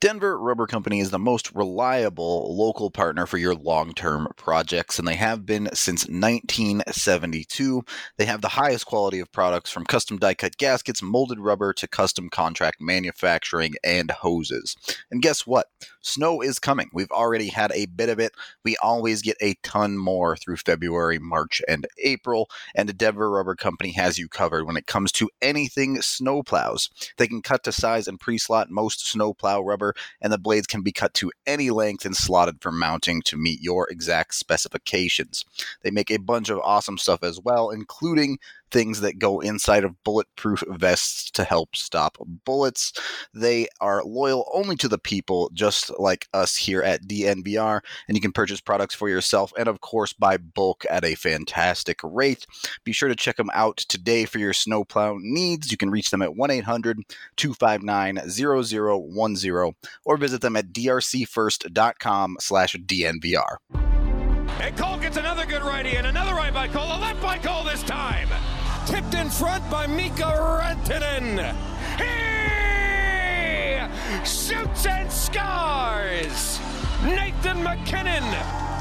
Denver Rubber Company is the most reliable local partner for your long-term projects, and they have been since 1972. They have the highest quality of products from custom die-cut gaskets, molded rubber, to custom contract manufacturing and hoses. And guess what? Snow is coming. We've already had a bit of it. We always get a ton more through February, March, and April, and the Denver Rubber Company has you covered when it comes to anything snowplows. They can cut to size and pre-slot most snowplow rubber, and the blades can be cut to any length and slotted for mounting to meet your exact specifications. They make a bunch of awesome stuff as well, including things that go inside of bulletproof vests to help stop bullets. They are loyal only to the people, just like us here at DNVR, and you can purchase products for yourself and, of course, buy bulk at a fantastic rate. Be sure to check them out today for your snowplow needs. You can reach them at 1-800-259-0010 or visit them at drcfirst.com/DNVR. And Cole gets another good righty and another right by Cole, a left by Cole this time. Tipped in front by Mika Rantanen. He shoots and scores. Nathan MacKinnon.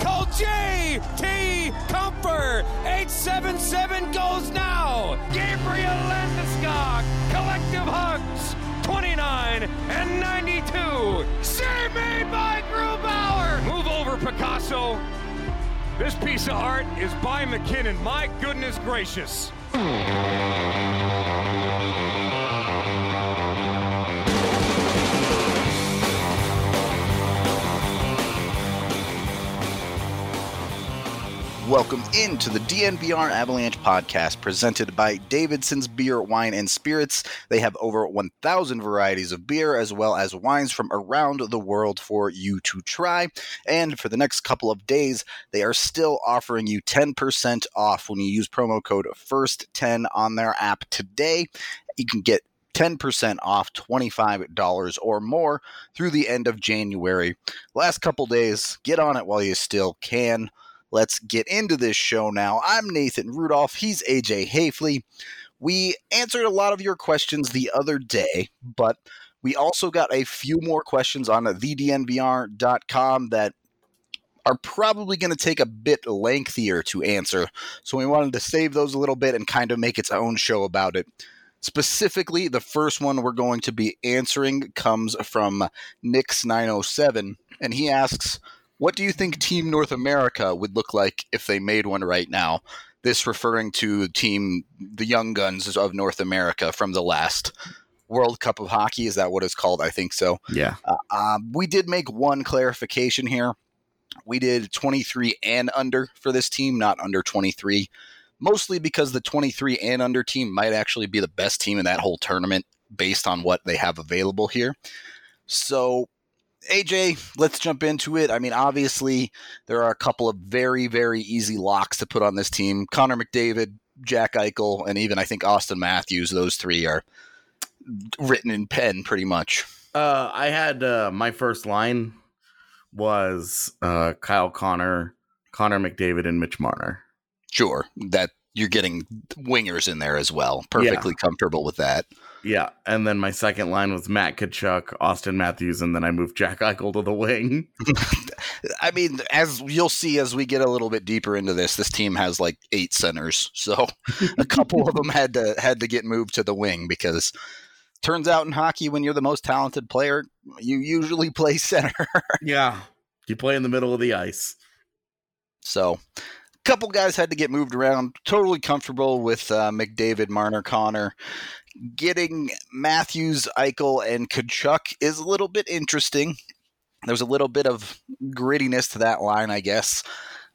Cole J.T. Comfer. 877 goals now. Gabriel Landeskog. Collective hugs. 29 and 92. Save made by Grubauer. Move over, Picasso. This piece of art is by MacKinnon. My goodness gracious. Welcome into the DNVR Avalanche podcast presented by Davidson's Beer, Wine, and Spirits. They have over 1,000 varieties of beer as well as wines from around the world for you to try. And for the next couple of days, they are still offering you 10% off when you use promo code FIRST10 on their app today. You can get 10% off $25 or more through the end of January. Last couple days, get on it while you still can. Let's get into this show now. I'm Nathan Rudolph. He's AJ Hafley. We answered a lot of your questions the other day, but we also got a few more questions on thednvr.com that are probably going to take a bit lengthier to answer. So we wanted to save those a little bit and kind of make its own show about it. Specifically, the first one we're going to be answering comes from Nix907, and he asks, what do you think Team North America would look like if they made one right now? This referring to Team the Young Guns of North America from the last World Cup of Hockey. Is that what it's called? I think so. Yeah. We did make one clarification here. We did 23 and under for this team, not under 23, mostly because the 23 and under team might actually be the best team in that whole tournament based on what they have available here. So AJ, let's jump into it. I mean, obviously, there are a couple of very, very easy locks to put on this team. Connor McDavid, Jack Eichel, and even I think Auston Matthews. Those three are written in pen pretty much. I had my first line was Kyle Connor, Connor McDavid, and Mitch Marner. Sure. That you're getting wingers in there as well. Perfectly comfortable with that. Yeah, and then my second line was Matt Tkachuk, Auston Matthews, and then I moved Jack Eichel to the wing. I mean, as you'll see as we get a little bit deeper into this, this team has like 8 centers, so a couple of them had to get moved to the wing because turns out in hockey when you're the most talented player, you usually play center. Yeah, you play in the middle of the ice. So a couple guys had to get moved around. Totally comfortable with McDavid, Marner, Connor. Getting Matthews, Eichel, and Tkachuk is a little bit interesting. There's a little bit of grittiness to that line, I guess.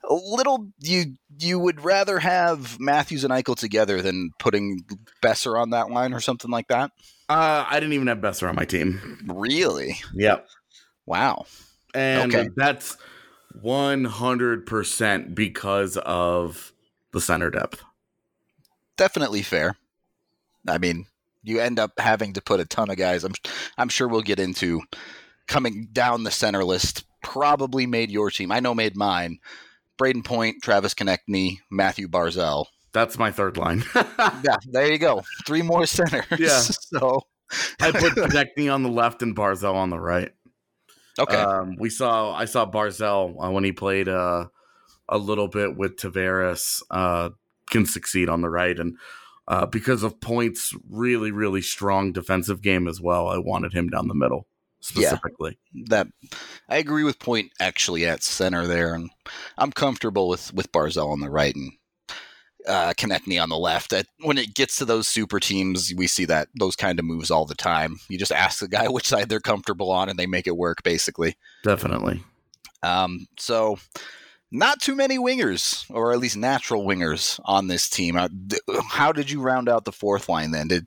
A little, you would rather have Matthews and Eichel together than putting Besser on that line or something like that? I didn't even have Besser on my team. Really? Yep. Wow. And that's 100% because of the center depth. Definitely fair. I mean, you end up having to put a ton of guys. I'm sure we'll get into coming down the center list. Probably made your team. I know made mine. Braden Point, Travis Konecny, Matthew Barzal. That's my third line. Yeah, there you go. 3 more centers. Yeah. So I put Konecny on the left and Barzal on the right. Okay. I saw Barzal when he played a little bit with Tavares, can succeed on the right. And because of points, really, really strong defensive game as well. I wanted him down the middle specifically. Yeah, that I agree with Point actually at center there. And I'm comfortable with Barzal on the right and Konecny on the left. When it gets to those super teams, we see that those kind of moves all the time. You just ask the guy which side they're comfortable on and they make it work, basically. Definitely. So not too many wingers, or at least natural wingers, on this team. How did you round out the fourth line then? Did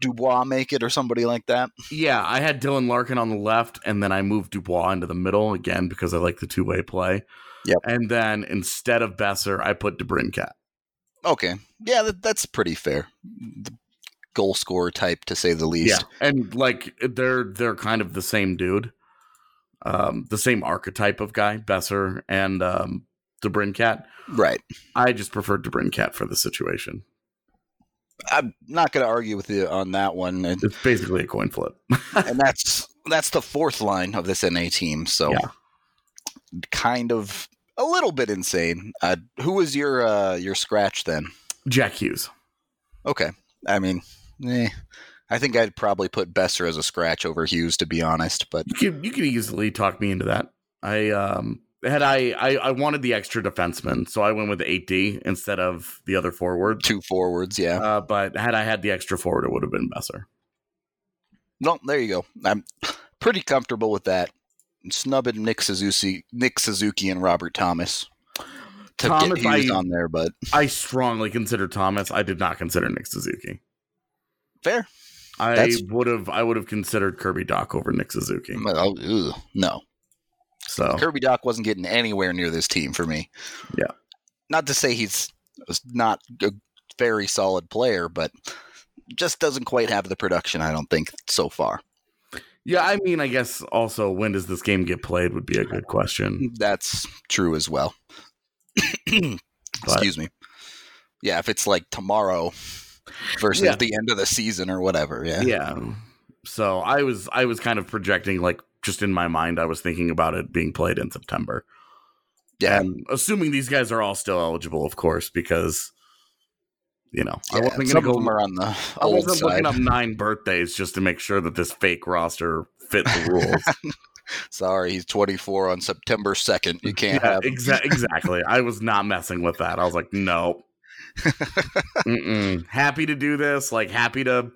Dubois make it or somebody like that? Yeah, I had Dylan Larkin on the left, and then I moved Dubois into the middle again because I like the two-way play. Yep. And then instead of Besser, I put DeBrincat. Okay. Yeah, that's pretty fair. The goal scorer type, to say the least. Yeah, and like they're kind of the same dude, the same archetype of guy, Besser and DeBrincat. Right. I just preferred DeBrincat for the situation. I'm not going to argue with you on that one. It's basically a coin flip. And that's the fourth line of this NA team. So yeah. Kind of a little bit insane. Who was your scratch then? Jack Hughes. Okay. I mean, I think I'd probably put Besser as a scratch over Hughes, to be honest. But you could easily talk me into that. I wanted the extra defenseman, so I went with AD instead of the other forward. Two forwards, yeah. But had I had the extra forward, it would have been Besser. No, there you go. I'm pretty comfortable with that. Snubbing Nick Suzuki, and Robert Thomas to Thomas, get Hughes on there, but I strongly consider Thomas. I did not consider Nick Suzuki. Fair. I would have considered Kirby Dach over Nick Suzuki. No. So Kirby Dach wasn't getting anywhere near this team for me. Yeah. Not to say he's not a very solid player, but just doesn't quite have the production, I don't think, so far. Yeah, I mean, I guess also when does this game get played would be a good question. That's true as well. Excuse me. Yeah, if it's like tomorrow versus the end of the season or whatever. Yeah. Yeah. So I was kind of projecting, like, just in my mind, I was thinking about it being played in September. Yeah. And assuming these guys are all still eligible, of course, because, you know, yeah, I wasn't going to go on the old side. Looking up 9 birthdays just to make sure that this fake roster fit the rules. Sorry, he's 24 on September 2nd. You can't have exactly. I was not messing with that. I was like, no. Happy to do this. Like, happy to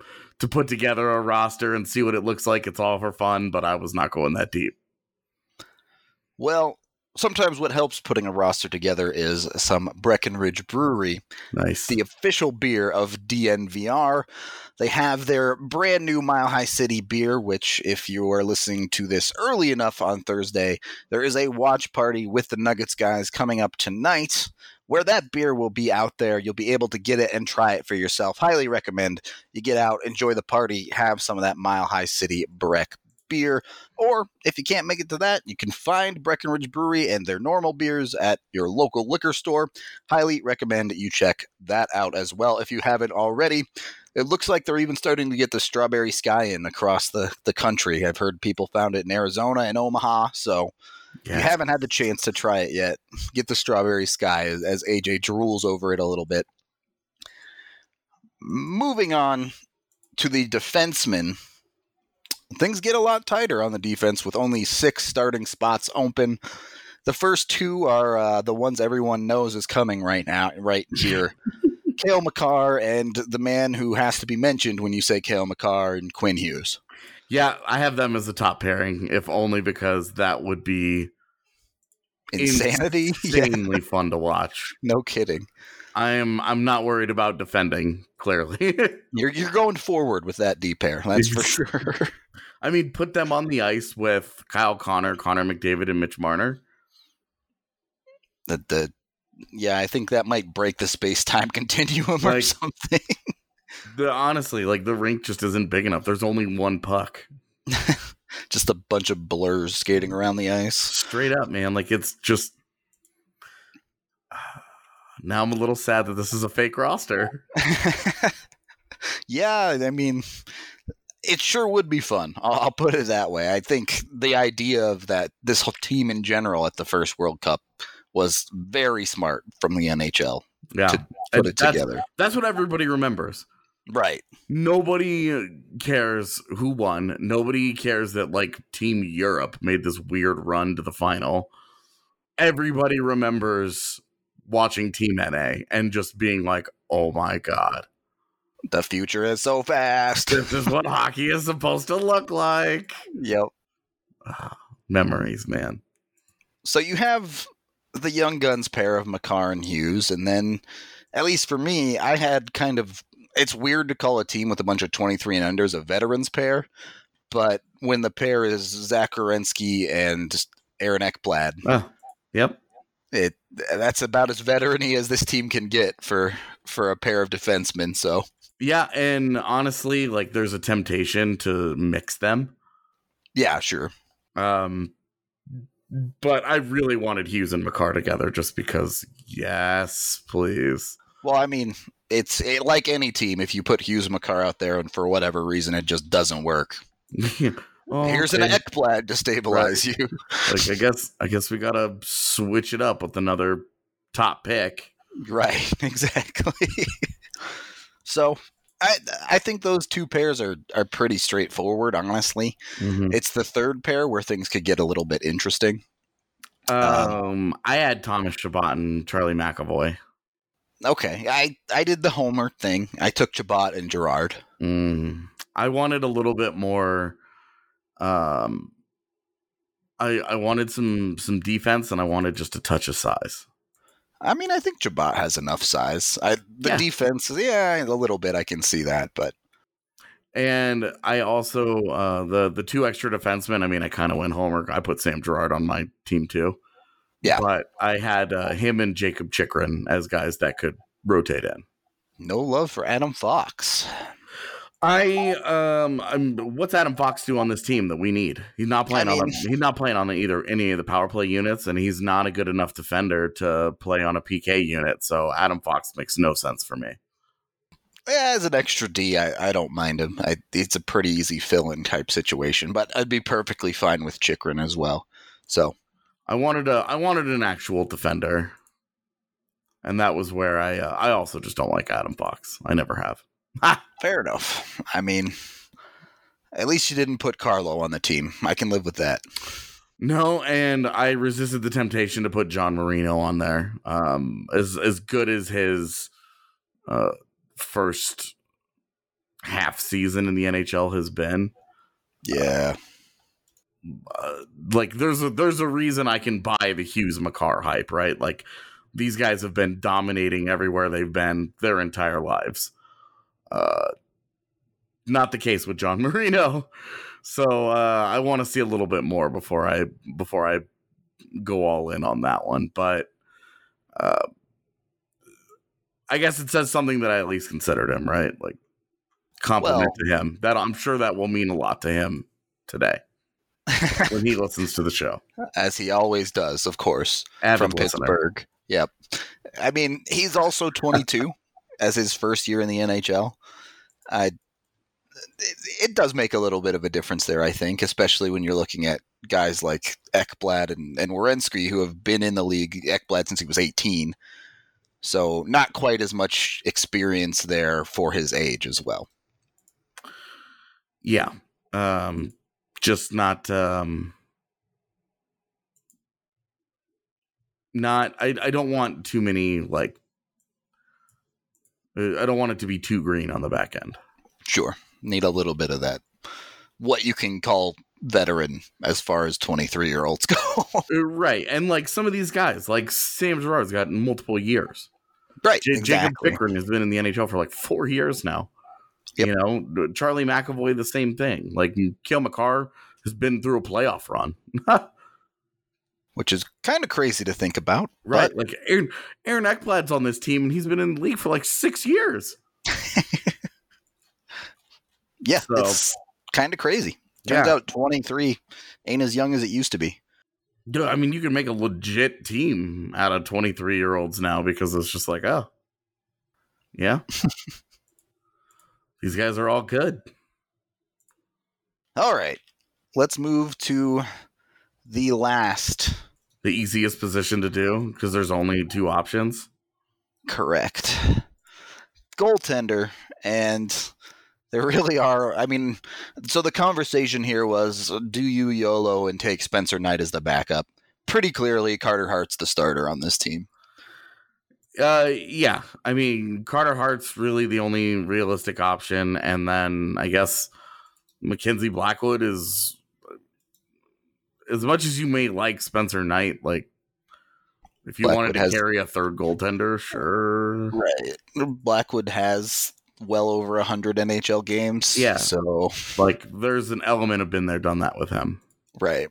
put together a roster and see what it looks like. It's all for fun, but I was not going that deep. Well, sometimes what helps putting a roster together is some Breckenridge Brewery. Nice. The official beer of DNVR. They have their brand new Mile High City beer, which, if you are listening to this early enough on Thursday, there is a watch party with the Nuggets guys coming up tonight, where that beer will be out there. You'll be able to get it and try it for yourself. Highly recommend you get out, enjoy the party, have some of that Mile High City Breck beer. Or if you can't make it to that, you can find Breckenridge Brewery and their normal beers at your local liquor store. Highly recommend you check that out as well if you haven't already. It looks like they're even starting to get the Strawberry Sky in across the country. I've heard people found it in Arizona and Omaha, so... Yes. If you haven't had the chance to try it yet, get the Strawberry Sky as AJ drools over it a little bit. Moving on to the defensemen, things get a lot tighter on the defense with only 6 starting spots open. The first 2 are the ones everyone knows is coming right now, right here. Cale Makar and the man who has to be mentioned when you say Cale Makar, and Quinn Hughes. Yeah, I have them as the top pairing, if only because that would be insanity. Insanely fun to watch. No kidding. I'm not worried about defending, clearly. You're going forward with that D pair, that's for sure. I mean, put them on the ice with Kyle Connor, Connor McDavid, and Mitch Marner. Yeah, I think that might break the space-time continuum, like, or something. Honestly, like, the rink just isn't big enough. There's only one puck. Just a bunch of blurs skating around the ice. Straight up, man. Like, it's just... Now I'm a little sad that this is a fake roster. Yeah, I mean, It sure would be fun. I'll put it that way. I think the idea of that, this whole team in general at the first World Cup, was very smart from the NHL. Yeah, to put it together. That's what everybody remembers. Right. Nobody cares who won. Nobody cares that like Team Europe made this weird run to the final. Everybody remembers watching Team NA and just being like, oh my God, the future is so fast. This is what hockey is supposed to look like. Yep. Memories, man. So you have the young guns pair of Makar and Hughes. And then, at least for me, I had kind of, it's weird to call a team with a bunch of 23 and unders a veterans pair, but when the pair is Zacharinsky and Aaron Ekblad, yep, that's about as veteran-y as this team can get for a pair of defensemen. So yeah, and honestly, like there's a temptation to mix them. Yeah, sure. But I really wanted Hughes and Makar together just because, yes, please. Well, I mean, it's like any team, if you put Hughes and Makar out there and for whatever reason it just doesn't work. Here's an Ekblad to stabilize you. Like I guess we gotta switch it up with another top pick. Right, exactly. So I think those two pairs are pretty straightforward, honestly. Mm-hmm. It's the third pair where things could get a little bit interesting. I had Thomas Chabot and Charlie McAvoy. Okay, I did the Homer thing. I took Chabot and Gerard. I wanted a little bit more. I wanted some defense, and I wanted just a touch of size. I mean, I think Chabot has enough size. Defense, yeah, a little bit. I can see that, but and I also the two extra defensemen. I mean, I kind of went Homer. I put Sam Gerard on my team too. Yeah, but I had him and Jacob Chikrin as guys that could rotate in. No love for Adam Fox. What's Adam Fox do on this team that we need? He's not playing he's not playing on either any of the power play units, and he's not a good enough defender to play on a PK unit. So Adam Fox makes no sense for me. Yeah, as an extra D, I don't mind him. It's a pretty easy fill-in type situation, but I'd be perfectly fine with Chikrin as well. So I wanted an actual defender, and that was where I also just don't like Adam Fox. I never have. Fair enough. I mean, at least you didn't put Carlo on the team. I can live with that. No, and I resisted the temptation to put John Marino on there. As good as his first half season in the NHL has been. Yeah. Like there's a reason I can buy the Hughes Makar hype, right? Like these guys have been dominating everywhere they've been their entire lives. Not the case with John Marino. So I want to see a little bit more before I go all in on that one. But I guess it says something that I at least considered him, right? Like compliment to him. That I'm sure that will mean a lot to him today when he listens to the show. As he always does, of course. Avid from listener. Pittsburgh. Yep. I mean, he's also 22. As his first year in the NHL, it does make a little bit of a difference there, I think, especially when you're looking at guys like Ekblad and Werenski, who have been in the league, Ekblad since he was 18. So not quite as much experience there for his age as well. Yeah. Just not. I don't want too many, like, I don't want it to be too green on the back end. Sure. Need a little bit of that. What you can call veteran as far as 23-year-olds go. Right. And like some of these guys, like Sam Girard's got multiple years. Right. Exactly. Jacob Chikrin has been in the NHL for like 4 years now. Yep. You know, Charlie McAvoy, the same thing. Like Cale Makar has been through a playoff run. Which is kind of crazy to think about. Right. Like Aaron Ekblad's on this team, and he's been in the league for like 6 years. Yeah, so, it's kind of crazy. Turns out 23 ain't as young as it used to be. Dude, I mean, you can make a legit team out of 23-year-olds now because it's just like, oh, yeah. These guys are all good. All right. Let's move to the last. The easiest position to do, because there's only two options. Correct. Goaltender. And there really are. I mean, so the conversation here was, do you YOLO and take Spencer Knight as the backup? Pretty clearly, Carter Hart's the starter on this team. Yeah. I mean, Carter Hart's really the only realistic option. And then I guess Mackenzie Blackwood is, as much as you may like Spencer Knight, like if you Blackwood wanted to carry a third goaltender, sure. Right. Blackwood has well over 100 NHL games. Yeah. So like there's an element of been there, done that with him. Right.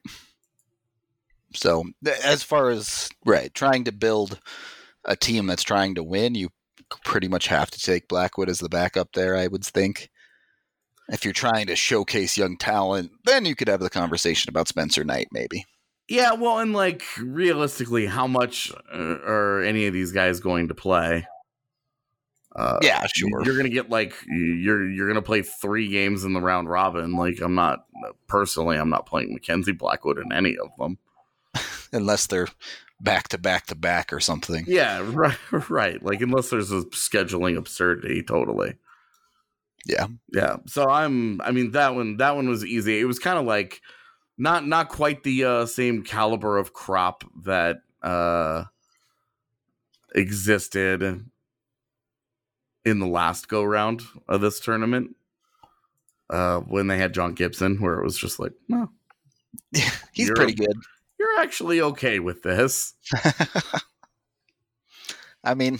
So as far as trying to build a team that's trying to win, you pretty much have to take Blackwood as the backup there, I would think. If you're trying to showcase young talent, then you could have the conversation about Spencer Knight, maybe. Yeah, well, and like realistically, how much are any of these guys going to play? Yeah, sure. You're going to get like you're going to play three games in the round robin. Like I'm not playing Mackenzie Blackwood in any of them, unless they're back to back to back or something. Yeah, right. Like unless there's a scheduling absurdity, totally. Yeah. So that one was easy. It was kind of like not quite the same caliber of crop that existed in the last go round of this tournament when they had John Gibson, where it was just like, no, he's pretty good. You're actually okay with this. I mean,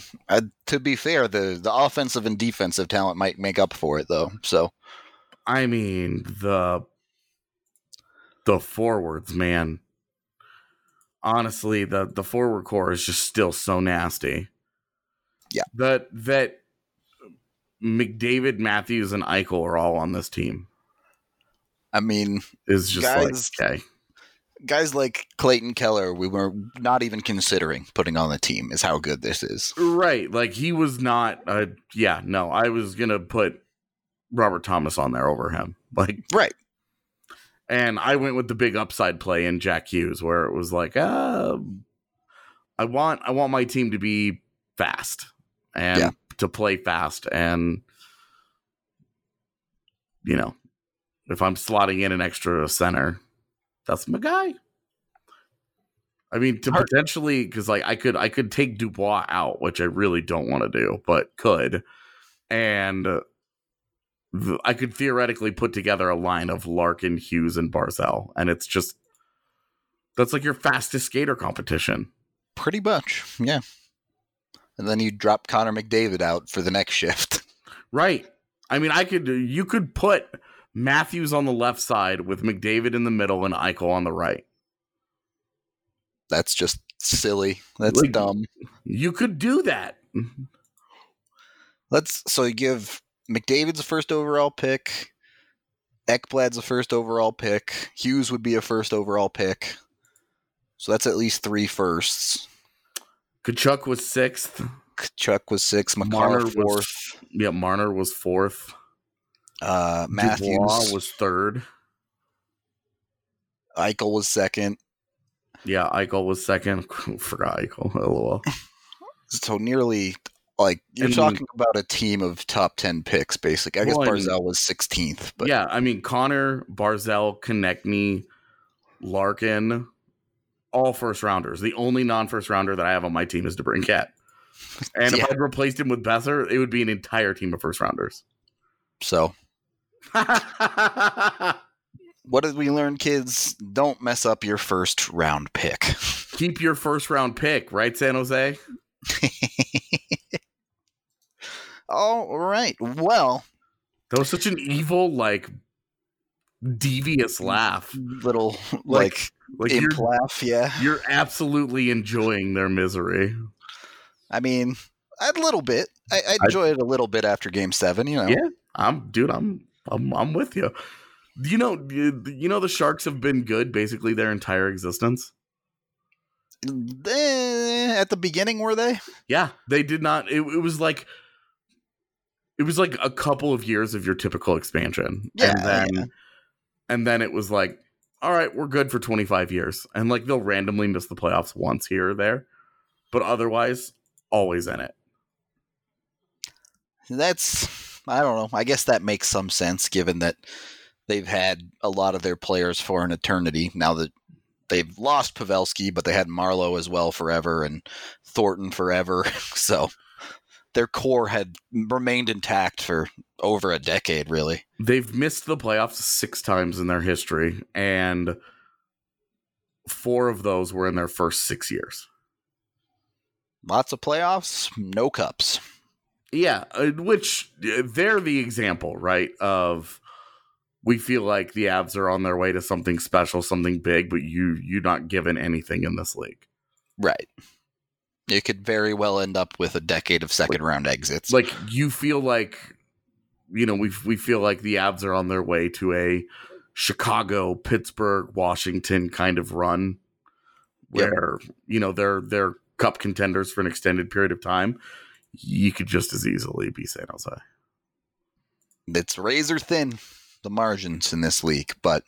to be fair, the offensive and defensive talent might make up for it, though. So, I mean, the forwards, man. Honestly, the forward core is just still so nasty. Yeah, that McDavid, Matthews, and Eichel are all on this team. I mean, it's just guys, like okay. Guys like Clayton Keller, we were not even considering putting on the team is how good this is. Right. Like he was not. I was going to put Robert Thomas on there over him. Like, right. And I went with the big upside play in Jack Hughes, where it was like, I want my team to be fast and to play fast. And, you know, if I'm slotting in an extra center, that's my guy. I mean, to potentially, because like I could take Dubois out, which I really don't want to do, but could, and I could theoretically put together a line of Larkin, Hughes, and Barzal, and it's just that's like your fastest skater competition, pretty much, yeah. And then you drop Connor McDavid out for the next shift, right? I mean, you could put Matthews on the left side with McDavid in the middle and Eichel on the right. That's just silly. That's like, dumb. You could do that. So you give McDavid's a first overall pick, Ekblad's a first overall pick, Hughes would be a first overall pick. So that's at least three firsts. Kachuk was sixth. Marner fourth. Marner was fourth. Matthews Dubois was third. Eichel was second. Yeah, Eichel was second. Forgot Eichel. LOL. So nearly like talking about a team of top 10 picks, basically. I guess Barzal was 16th. But yeah, I mean Connor, Barzal, Konecny, Larkin, all first rounders. The only non-first rounder that I have on my team is DeBrincat. And if I'd replaced him with Besser, it would be an entire team of first rounders. So. What did we learn, kids? Don't mess up your first round pick. Keep your first round pick, right, San Jose? All right. Well, that was such an evil, like, devious laugh. Little, like imp laugh, yeah. You're absolutely enjoying their misery. I mean, a little bit. I enjoyed it a little bit after Game 7, you know. Yeah, I'm with you. You know the Sharks have been good basically their entire existence. At the beginning, were they? Yeah, they did not. It was like a couple of years of your typical expansion, yeah, and then And then it was like, all right, we're good for 25 years. And like they'll randomly miss the playoffs once here or there, but otherwise always in it. That's, I don't know. I guess that makes some sense given that they've had a lot of their players for an eternity. Now that they've lost Pavelski, but they had Marlowe as well forever and Thornton forever. So their core had remained intact for over a decade, really. They've missed the playoffs 6 times in their history, and 4 of those were in their first 6 years. Lots of playoffs, no cups. Yeah, which they're the example, right, of we feel like the Avs are on their way to something special, something big, but you're not given anything in this league. Right. It could very well end up with a decade of second-round exits. Like, you feel like, you know, we feel like the Avs are on their way to a Chicago, Pittsburgh, Washington kind of run where, you know, they're cup contenders for an extended period of time. You could just as easily be San Jose. It's razor thin, the margins in this league, but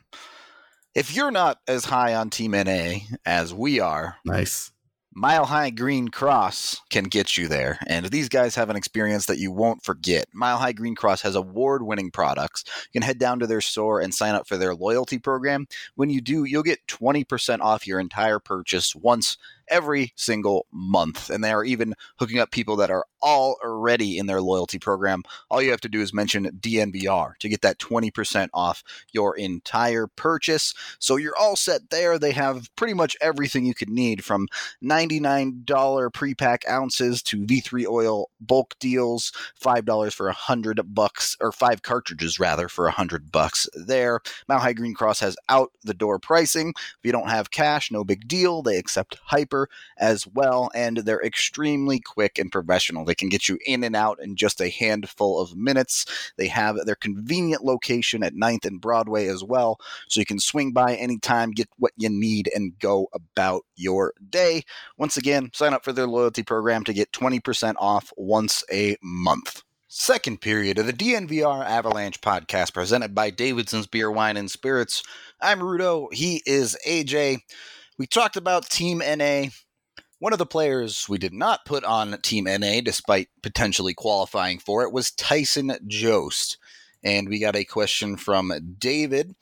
if you're not as high on Team NA as we are, nice. Mile High Green Cross can get you there, and these guys have an experience that you won't forget. Mile High Green Cross has award-winning products. You can head down to their store and sign up for their loyalty program. When you do, you'll get 20% off your entire purchase once every single month, and they are even hooking up people that are already in their loyalty program. All you have to do is mention DNVR to get that 20% off your entire purchase. So you're all set there. They have pretty much everything you could need, from $99 pre-pack ounces to V3 oil bulk deals, $5 for $100, or 5 cartridges rather for $100 there. Mile High Green Cross has out the door pricing. If you don't have cash, no big deal. They accept hyper as well, and they're extremely quick and professional. They can get you in and out in just a handful of minutes. They have their convenient location at 9th and Broadway as well, so you can swing by anytime, get what you need, and go about your day. Once again, sign up for their loyalty program to get 20% off once a month. Second period of the DNVR Avalanche podcast, presented by Davidson's Beer, Wine, and Spirits. I'm Rudo. He is AJ. We talked about Team NA. One of the players we did not put on Team NA, despite potentially qualifying for it, was Tyson Jost. And we got a question from David,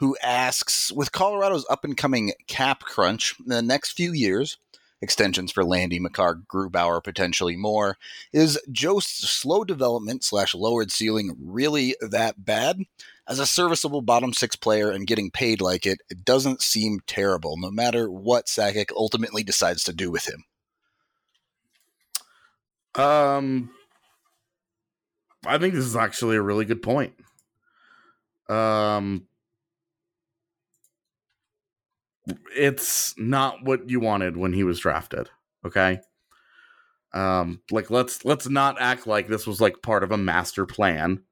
who asks, with Colorado's up-and-coming cap crunch in the next few years, extensions for Landy, Makar, Grubauer, potentially more, is Jost's slow development / lowered ceiling really that bad? As a serviceable bottom 6 player and getting paid like it, it doesn't seem terrible, no matter what Sakic ultimately decides to do with him. I think this is actually a really good point. It's not what you wanted when he was drafted, okay? Like let's not act like this was like part of a master plan.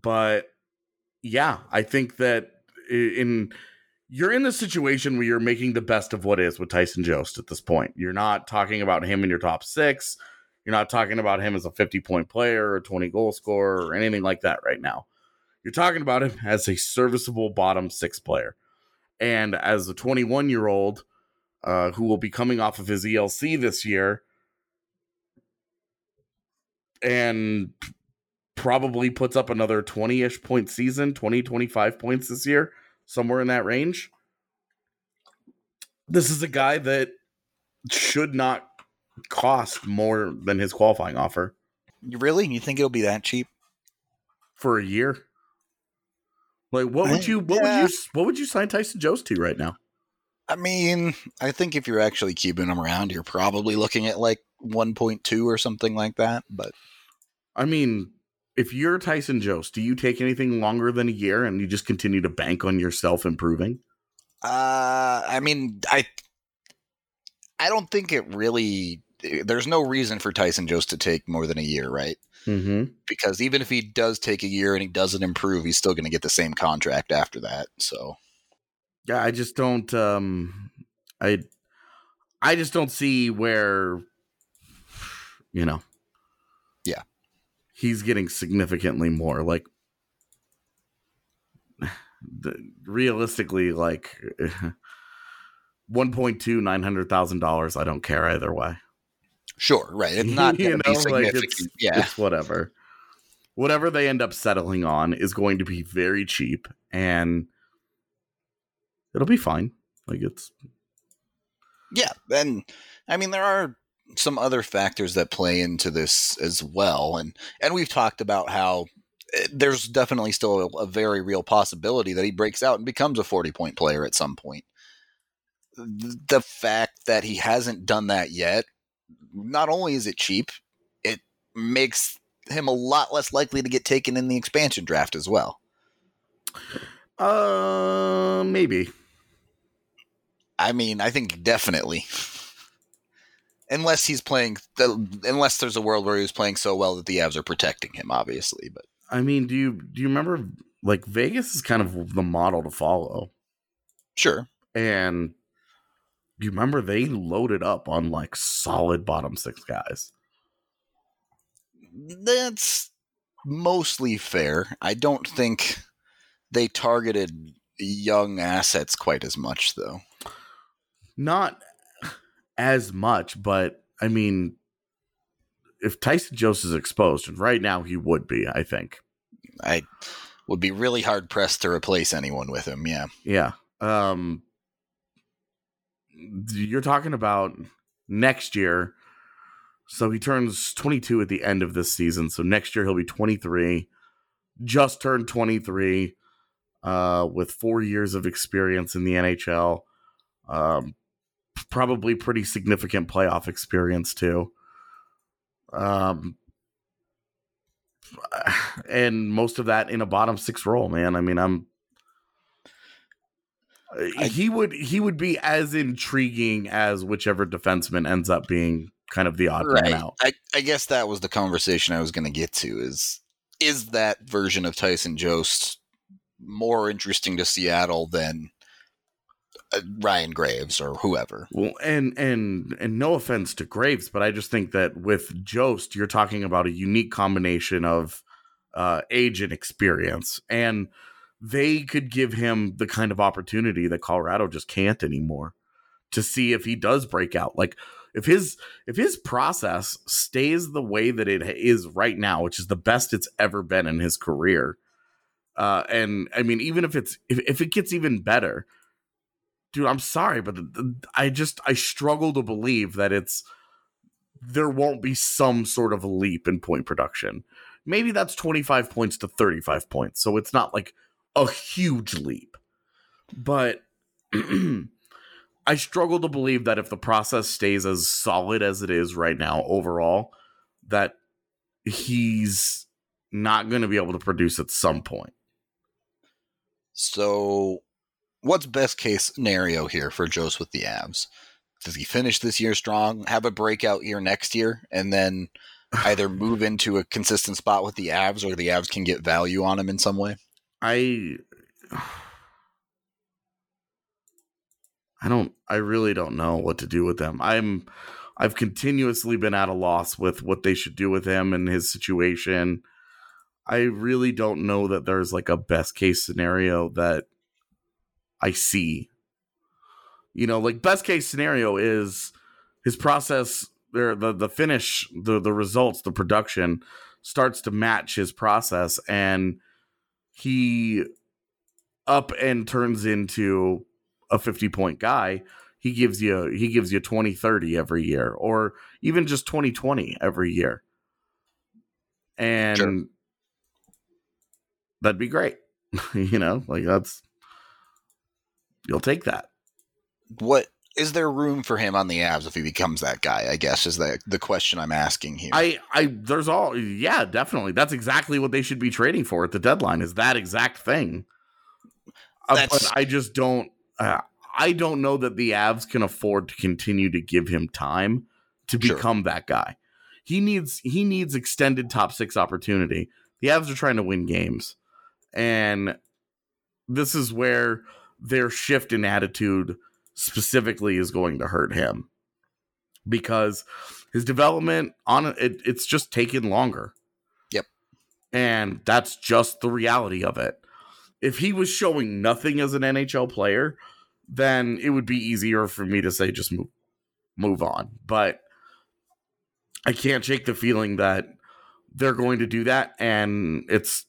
But yeah, I think that you're in the situation where you're making the best of what is with Tyson Jost at this point. You're not talking about him in your top 6. You're not talking about him as a 50-point player or 20-goal scorer or anything like that right now. You're talking about him as a serviceable bottom 6 player. And as a 21-year-old who will be coming off of his ELC this year and probably puts up another 20-ish point season, 20, 25 points this year, somewhere in that range. This is a guy that should not cost more than his qualifying offer. Really? You think it'll be that cheap? For a year? Like, what would you sign Tyson Jost to right now? I mean, I think if you're actually keeping him around, you're probably looking at like 1.2 or something like that. But I mean, if you're Tyson Jost, do you take anything longer than a year and you just continue to bank on yourself improving? I mean, I don't think it really. There's no reason for Tyson Jost to take more than a year, right? Mm-hmm. Because even if he does take a year and he doesn't improve, he's still going to get the same contract after that. So, yeah, I just don't. I just don't see where. You know. He's getting significantly more. Like, realistically, like $1.2 million, $900,000, I don't care either way. Sure, right. It's not going to be significant. Like it's whatever. Whatever they end up settling on is going to be very cheap, and it'll be fine. Like it's. Yeah, and I mean there are some other factors that play into this as well, and we've talked about how there's definitely still a very real possibility that he breaks out and becomes a 40-point player at some point. The fact that he hasn't done that yet, not only is it cheap, it makes him a lot less likely to get taken in the expansion draft as well. Maybe. I mean, I think definitely. Unless he's playing, unless there's a world where he was playing so well that the Avs are protecting him, obviously. But I mean, do you remember? Like Vegas is kind of the model to follow. Sure. And you remember they loaded up on like solid bottom six guys. That's mostly fair. I don't think they targeted young assets quite as much, though. Not as much, but I mean, if Tyson Jost is exposed, and right now he would be, I think. I would be really hard pressed to replace anyone with him. Yeah. Yeah. You're talking about next year. So he turns 22 at the end of this season. So next year he'll be 23. Just turned 23 with 4 years of experience in the NHL. Probably pretty significant playoff experience too. And most of that in a bottom six role, man. I mean, he would be as intriguing as whichever defenseman ends up being kind of the odd man out. I guess that was the conversation I was going to get to is that version of Tyson Jost more interesting to Seattle than Ryan Graves or whoever? Well, and no offense to Graves, but I just think that with Jost, you're talking about a unique combination of age and experience, and they could give him the kind of opportunity that Colorado just can't anymore to see if he does break out. Like if his process stays the way that it is right now, which is the best it's ever been in his career. And I mean, even if it gets even better, dude, I'm sorry, but I struggle to believe that there won't be some sort of leap in point production. Maybe that's 25 points to 35 points. So it's not like a huge leap, but I struggle to believe that if the process stays as solid as it is right now overall, that he's not going to be able to produce at some point. So what's best case scenario here for Jost with the Avs? Does he finish this year strong, have a breakout year next year, and then either move into a consistent spot with the Avs or the Avs can get value on him in some way? I really don't know what to do with them. I've continuously been at a loss with what they should do with him and his situation. I really don't know that there's like a best case scenario that I see. You know, like best case scenario is his process there, the finish, the results, the production starts to match his process and he up and turns into a 50-point guy. He gives you 20-30 every year, or even just 20-20 every year. And sure, that'd be great. You know, like you'll take that. What is there room for him on the Avs if he becomes that guy, I guess, is the question I'm asking here. Yeah, definitely. That's exactly what they should be trading for at the deadline, is that exact thing. But I just don't. I don't know that the Avs can afford to continue to give him time to become that guy. He needs extended top six opportunity. The Avs are trying to win games, and this is where their shift in attitude specifically is going to hurt him, because his development on it's just taken longer. Yep. And that's just the reality of it. if he was showing nothing as an NHL player, then it would be easier for me to say just move on. But I can't shake the feeling that they're going to do that, and it's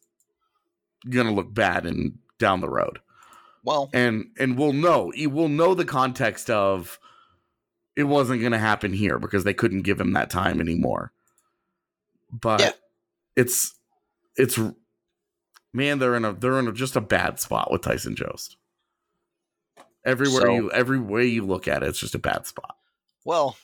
going to look bad and down the road. Well, and we'll know the context of it wasn't going to happen here because they couldn't give him that time anymore. But yeah. It's man, they're in a just a bad spot with Tyson Jost. Every way you look at it, it's just a bad spot. Well,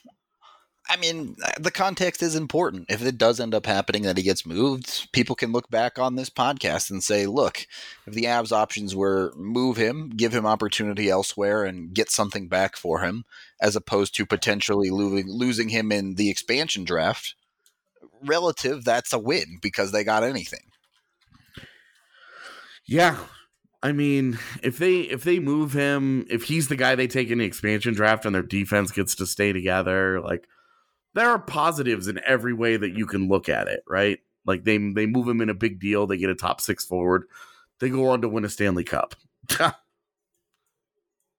I mean, the context is important. If it does end up happening that he gets moved, people can look back on this podcast and say, look, if the Avs' options were move him, give him opportunity elsewhere, and get something back for him, as opposed to potentially losing him in the expansion draft, that's a win because they got anything. Yeah. I mean, if they move him, if he's the guy they take in the expansion draft and their defense gets to stay together, like there are positives in every way that you can look at it, right? Like they move him in a big deal, they get a top six forward, they go on to win a Stanley Cup.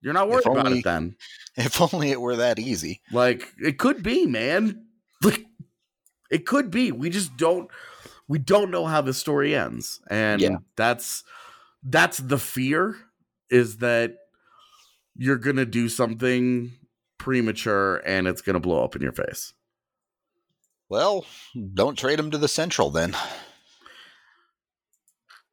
You're not worried about it then. If only it were that easy. Like it could be, man. Like it could be. We just don't know how the story ends. And yeah. That's the fear, is that you're going to do something premature and it's going to blow up in your face. Well, don't trade him to the Central then.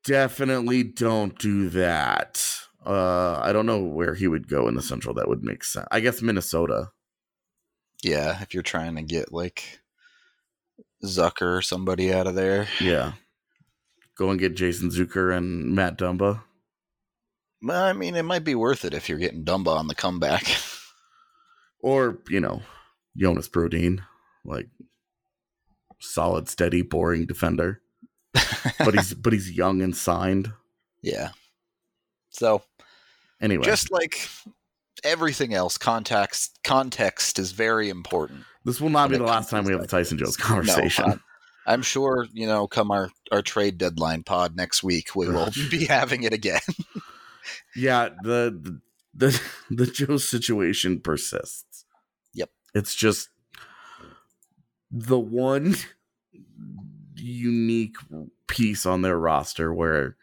Definitely don't do that. I don't know where he would go in the Central. That would make sense. I guess Minnesota. Yeah. If you're trying to get like Zucker or somebody out of there. Yeah. Go and get Jason Zucker and Matt Dumba. Well, I mean, it might be worth it if you're getting Dumba on the comeback. Or, you know, Jonas Brodin. Like, solid, steady, boring defender. But he's young and signed. Yeah. So, anyway. Just like everything else, context is very important. This will not be the last time we have a Tyson Jost conversation. No, I'm sure, you know, come our trade deadline pod next week, we will be having it again. Yeah, the Joe situation persists. Yep. It's just the one unique piece on their roster where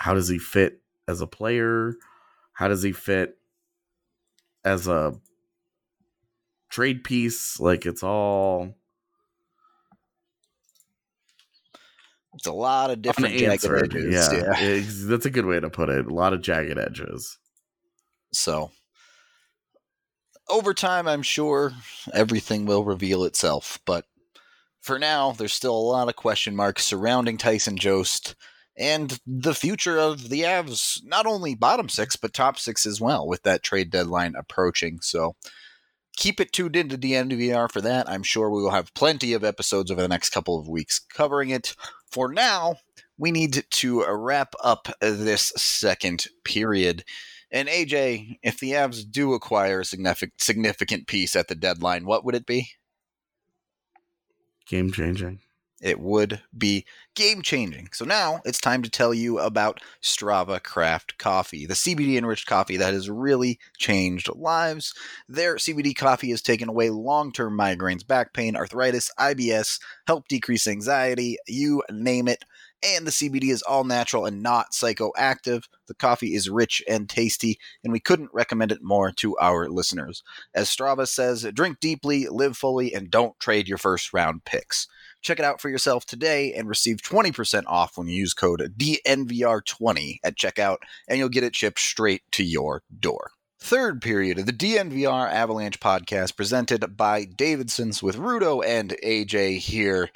how does he fit as a player? How does he fit as a trade piece? Like, it's all... It's a lot of different jagged edges. Yeah. That's a good way to put it. A lot of jagged edges. So, over time, I'm sure everything will reveal itself. But for now, there's still a lot of question marks surrounding Tyson Jost and the future of the Avs, not only bottom six, but top six as well, with that trade deadline approaching. So, keep it tuned into DNVR for that. I'm sure we will have plenty of episodes over the next couple of weeks covering it. For now, we need to wrap up this second period. And AJ, if the Avs do acquire a significant piece at the deadline, what would it be? Game-changing. It would be game-changing. So now it's time to tell you about Strava Craft Coffee, the CBD-enriched coffee that has really changed lives. Their CBD coffee has taken away long-term migraines, back pain, arthritis, IBS, helped decrease anxiety, you name it. And the CBD is all natural and not psychoactive. The coffee is rich and tasty, and we couldn't recommend it more to our listeners. As Strava says, drink deeply, live fully, and don't trade your first-round picks. Check it out for yourself today and receive 20% off when you use code DNVR20 at checkout, and you'll get it shipped straight to your door. Third period of the DNVR Avalanche podcast, presented by Davidson's, with Rudo and AJ here.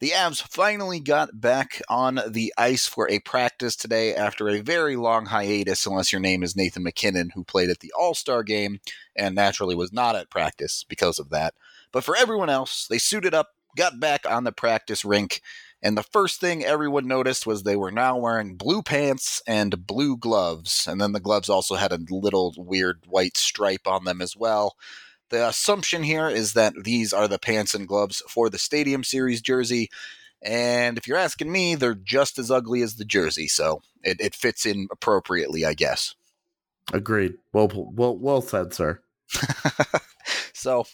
The Avs finally got back on the ice for a practice today after a very long hiatus, unless your name is Nathan MacKinnon, who played at the All-Star game and naturally was not at practice because of that. But for everyone else, they suited up, got back on the practice rink, and the first thing everyone noticed was they were now wearing blue pants and blue gloves, and then the gloves also had a little weird white stripe on them as well. The assumption here is that these are the pants and gloves for the Stadium Series jersey, And if you're asking me, they're just as ugly as the jersey, so it fits in appropriately, I guess. Agreed. Well said, sir. So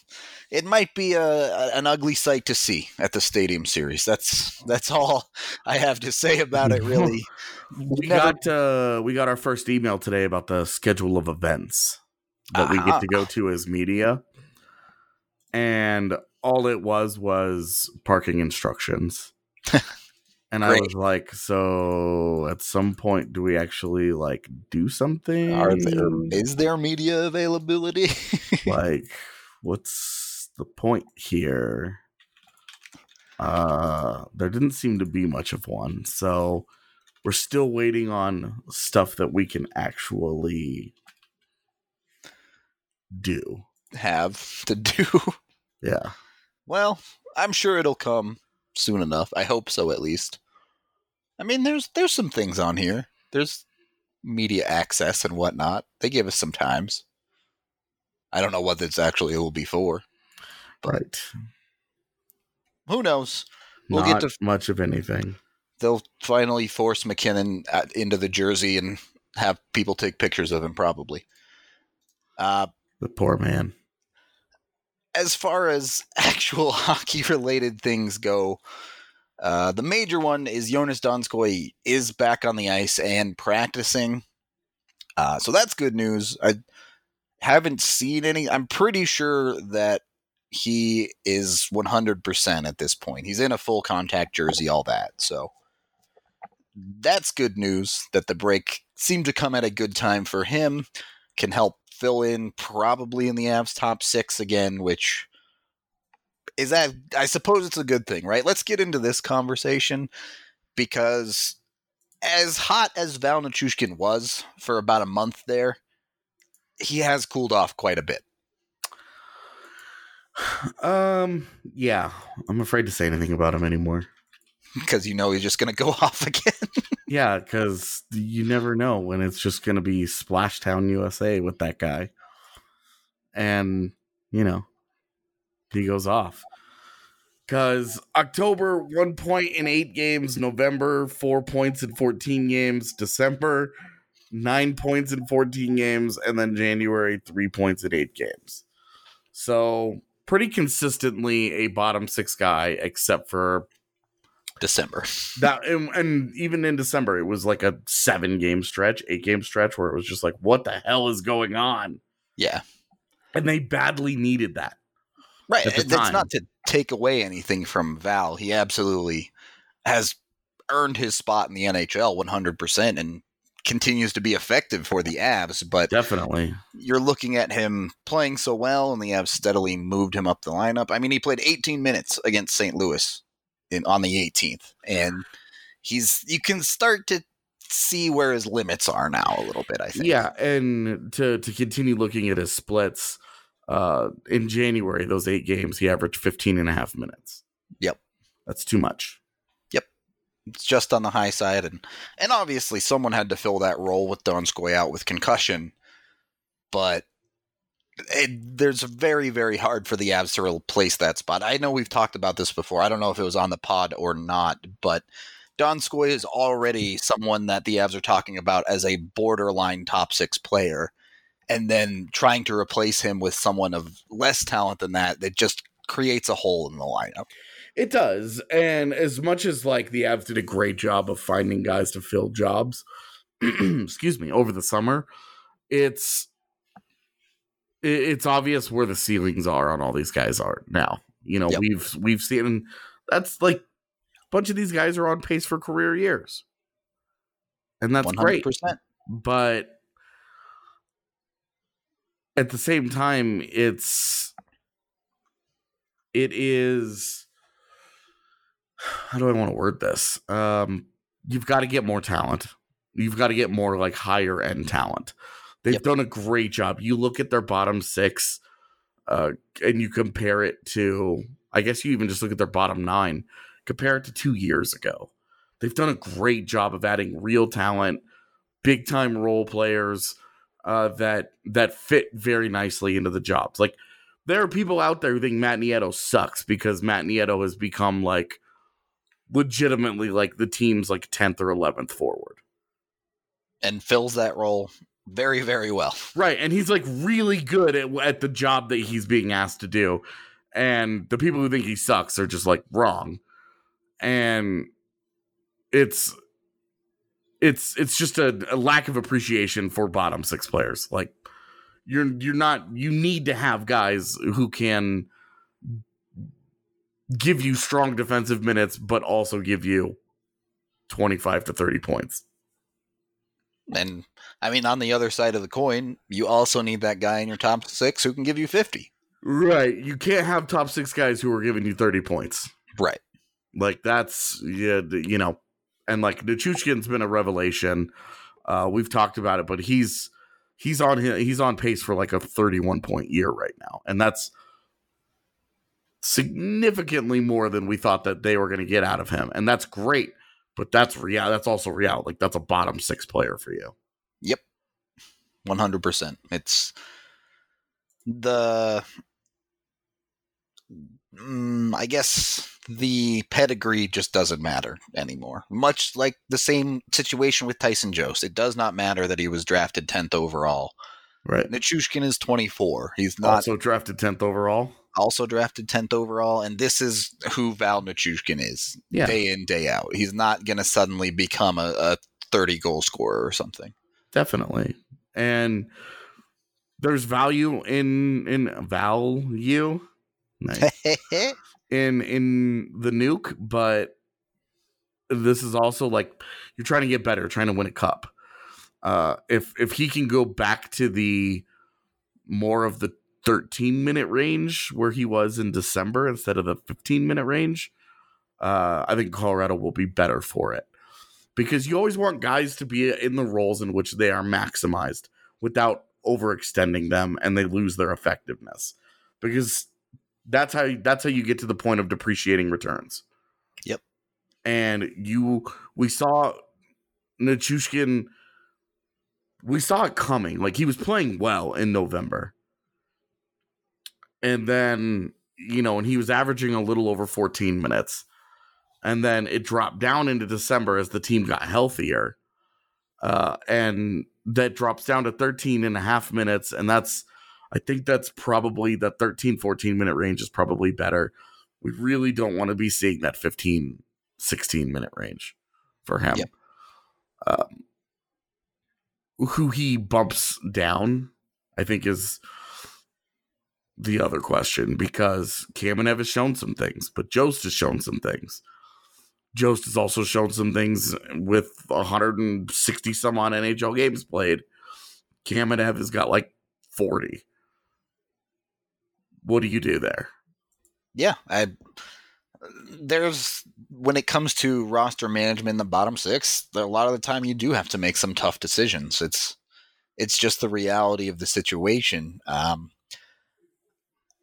it might be an ugly sight to see at the Stadium Series. That's all I have to say about it, really. We got our first email today about the schedule of events that we get to go to as media. And all it was parking instructions. And I was like, so at some point, do we actually like do something? Is there media availability? Like, what's the point here? There didn't seem to be much of one. So we're still waiting on stuff that we can actually do. Have to do. Yeah. Well, I'm sure it'll come soon enough. I hope so, at least. I mean, there's some things on here. There's media access and whatnot. They give us some times. I don't know what it's actually will be for. Right. Who knows? We'll not get to much of anything. They'll finally force MacKinnon into the jersey and have people take pictures of him, probably. The poor man. As far as actual hockey-related things go, the major one is Joonas Donskoi is back on the ice and practicing. So that's good news. I haven't seen any. I'm pretty sure that he is 100% at this point. He's in a full contact jersey, all that. So that's good news that the break seemed to come at a good time for him. Can help fill in probably in the Avs top six again, which is that I suppose it's a good thing, right? Let's get into this conversation because as hot as Val Nichushkin was for about a month there, he has cooled off quite a bit. Yeah, I'm afraid to say anything about him anymore. Because you know he's just going to go off again. Yeah, because you never know when it's just going to be Splashtown USA with that guy. And, you know, he goes off. Because October, 1 point in 8 games. November, 4 points in 14 games. December, 9 points in 14 games. And then January, 3 points in 8 games. So pretty consistently a bottom six guy, except for December. That and even in December, it was like a 8 game stretch where it was just like, what the hell is going on? Yeah. And they badly needed that. Right. That's not to take away anything from Val. He absolutely has earned his spot in the NHL 100% and continues to be effective for the Avs. But definitely you're looking at him playing so well and the Avs steadily moved him up the lineup. I mean, he played 18 minutes against St. Louis on the 18th, and you can start to see where his limits are now a little bit, I think. Yeah, and to continue looking at his splits, in January, those 8 games, he averaged 15 and a half minutes. Yep. That's too much. Yep. It's just on the high side, and obviously someone had to fill that role with Donskoi out with concussion, but there's very, very hard for the Avs to replace that spot. I know we've talked about this before. I don't know if it was on the pod or not, but Donskoi is already someone that the Avs are talking about as a borderline top six player, and then trying to replace him with someone of less talent than that just creates a hole in the lineup. It does, and as much as like the Avs did a great job of finding guys to fill jobs, excuse me, over the summer, it's obvious where the ceilings are on all these guys are now. You know, yep. We've seen, and that's like a bunch of these guys are on pace for career years. And that's 100%. Great. But at the same time, it is, how do I want to word this? You've got to get more talent. You've got to get more like higher end talent. They've done a great job. You look at their bottom six and you compare it to, I guess you even just look at their bottom 9, compare it to 2 years ago. They've done a great job of adding real talent, big time role players that fit very nicely into the jobs. Like there are people out there who think Matt Nieto sucks because Matt Nieto has become like legitimately like the team's like 10th or 11th forward. And fills that role very, very well. Right. And he's like really good at the job that he's being asked to do. And the people who think he sucks are just like wrong. And it's just a lack of appreciation for bottom six players. Like you're not, you need to have guys who can give you strong defensive minutes, but also give you 25 to 30 points. And I mean, on the other side of the coin, you also need that guy in your top six who can give you 50. Right. You can't have top six guys who are giving you 30 points. Right. Like that's, yeah, you know, and like Nichushkin's been a revelation. We've talked about it, but he's on pace for like a 31 point year right now. And that's significantly more than we thought that they were going to get out of him. And that's great, but that's real. That's also real. Like that's a bottom six player for you. Yep. 100%. It's I guess the pedigree just doesn't matter anymore. Much like the same situation with Tyson Jost. It does not matter that he was drafted 10th overall. Right. Nichushkin is 24. He's not also drafted 10th overall. Also drafted 10th overall, and this is who Val Nichushkin is day in, day out. He's not going to suddenly become a 30-goal scorer or something. Definitely. And there's value in value. Nice. in the nuke, but this is also like you're trying to get better, trying to win a cup. If he can go back to the more of the 13-minute range where he was in December instead of the 15-minute range, I think Colorado will be better for it. Because you always want guys to be in the roles in which they are maximized without overextending them and they lose their effectiveness. Because that's how you get to the point of depreciating returns. Yep. And we saw Nichushkin, we saw it coming. Like he was playing well in November. And then, you know, and he was averaging a little over 14 minutes. And then it dropped down into December as the team got healthier. And that drops down to 13 and a half minutes. And that's, I think that's probably the 13, 14-minute range is probably better. We really don't want to be seeing that 15, 16-minute range for him. Yep. Who he bumps down, I think, is the other question, because Kamenev has shown some things, but Jost has shown some things. Jost has also shown some things with 160 some on NHL games played. Kamenev has got like 40. What do you do there? Yeah, when it comes to roster management in the bottom six, a lot of the time you do have to make some tough decisions. It's just the reality of the situation.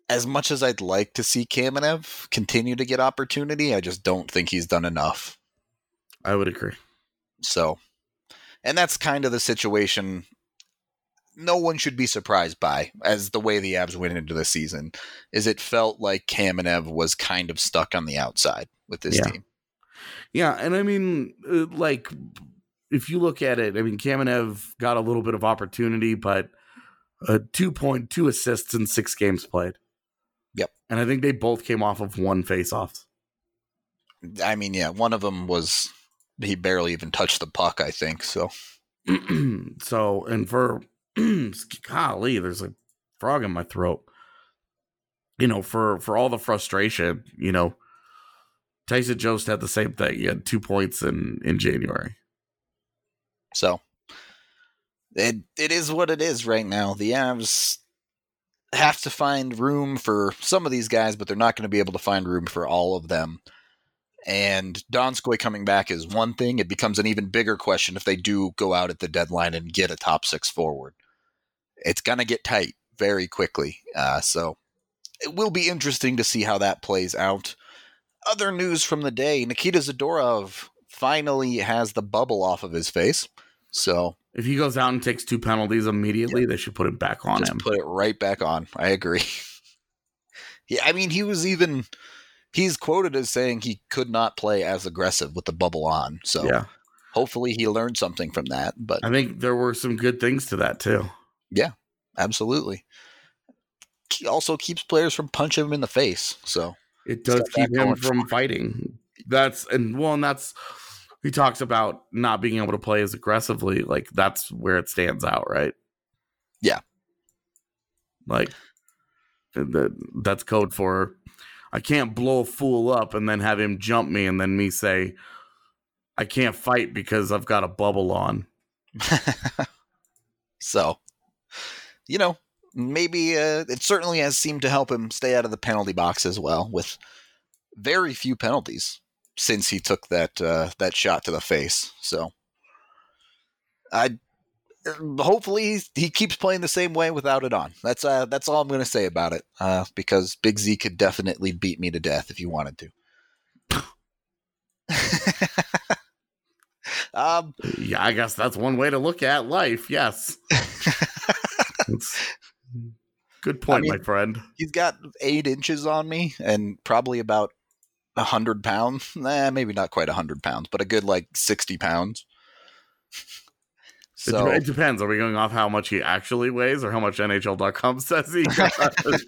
As much as I'd like to see Kamenev continue to get opportunity, I just don't think he's done enough. I would agree. So, and that's kind of the situation no one should be surprised by as the way the Avs went into the season, is it felt like Kamenev was kind of stuck on the outside with this team. Yeah, and I mean, like, if you look at it, I mean, Kamenev got a little bit of opportunity, but 2.2 assists in 6 games played. Yep. And I think they both came off of one face-off. I mean, yeah, one of them was he barely even touched the puck, I think, so. So, and for, golly, there's a frog in my throat. You know, for all the frustration, you know, Tyson Jost had the same thing. He had 2 points in January. So. It is what it is right now. The Avs have to find room for some of these guys, but they're not going to be able to find room for all of them. And Donskoi coming back is one thing. It becomes an even bigger question if they do go out at the deadline and get a top six forward. It's going to get tight very quickly. So it will be interesting to see how that plays out. Other news from the day, Nikita Zadorov finally has the bubble off of his face. So if he goes out and takes 2 penalties immediately, they should put it back on him. Put it right back on. I agree. Yeah, I mean, he was even he's quoted as saying he could not play as aggressive with the bubble on. So hopefully he learned something from that. But I think there were some good things to that too. Yeah, absolutely. He also keeps players from punching him in the face. So it does keep him from fighting. That's he talks about not being able to play as aggressively. Like that's where it stands out, right? Yeah. Like that's code for I can't blow a fool up and then have him jump me and then me say I can't fight because I've got a bubble on. So, you know, maybe it certainly has seemed to help him stay out of the penalty box as well, with very few penalties since he took that shot to the face. So hopefully he keeps playing the same way without it on. That's all I'm going to say about it, because Big Z could definitely beat me to death if he wanted to. Yeah, I guess that's one way to look at life. Yes. Good point, my friend. He's got 8 inches on me and probably about 100 pounds. Maybe not quite 100 pounds, but a good like 60 pounds. So, it depends. Are we going off how much he actually weighs or how much NHL.com says he does?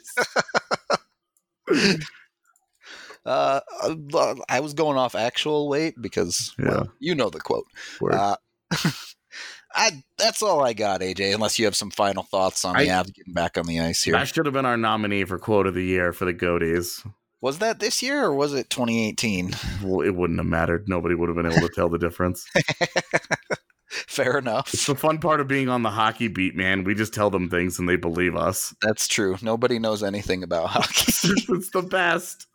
I was going off actual weight because, well, you know the quote. That's all I got, AJ, unless you have some final thoughts on the Avs getting back on the ice here. That should have been our nominee for Quote of the Year for the Goaties. Was that this year or was it 2018? Well, it wouldn't have mattered. Nobody would have been able to tell the difference. Fair enough. It's the fun part of being on the hockey beat, man. We just tell them things and they believe us. That's true. Nobody knows anything about hockey. It's the best.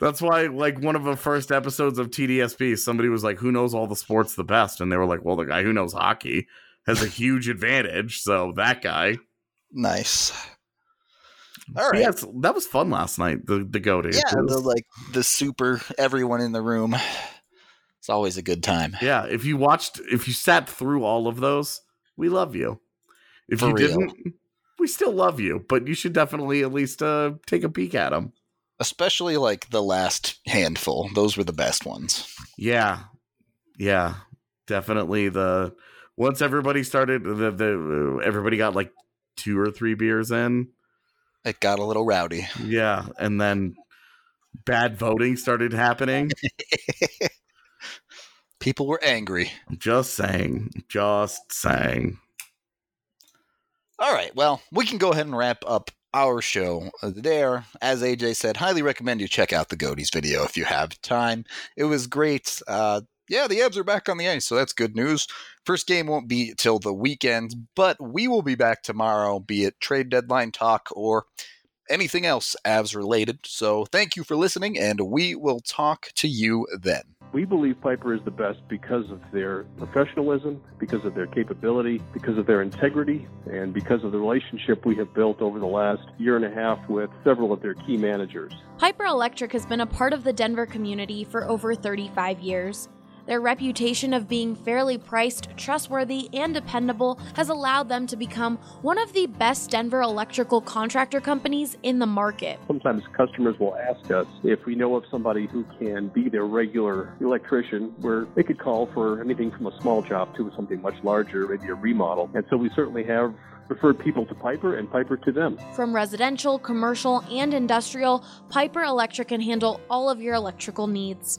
That's why, like, one of the first episodes of TDSB, somebody was like, who knows all the sports the best? And they were like, well, the guy who knows hockey has a huge advantage. So that guy. Nice. All right. Yeah, that was fun last night. The go-to. Yeah, the super everyone in the room. It's always a good time. Yeah, if you sat through all of those, we love you. If you didn't, we still love you, but you should definitely at least take a peek at them. Especially like the last handful; those were the best ones. Yeah, definitely. Once everybody started, everybody got like 2 or 3 beers in. It got a little rowdy. Yeah, and then bad voting started happening. People were angry. Just saying. All right. Well, we can go ahead and wrap up our show there. As AJ said, highly recommend you check out the Goaties video if you have time. It was great. Yeah, the Avs are back on the ice, so that's good news. First game won't be till the weekend, but we will be back tomorrow, be it trade deadline talk or anything else Avs related. So thank you for listening, and we will talk to you then. We believe Piper is the best because of their professionalism, because of their capability, because of their integrity, and because of the relationship we have built over the last year and a half with several of their key managers. Piper Electric has been a part of the Denver community for over 35 years. Their reputation of being fairly priced, trustworthy, and dependable has allowed them to become one of the best Denver electrical contractor companies in the market. Sometimes customers will ask us if we know of somebody who can be their regular electrician, where they could call for anything from a small job to something much larger, maybe a remodel. And so we certainly have referred people to Piper and Piper to them. From residential, commercial, and industrial, Piper Electric can handle all of your electrical needs.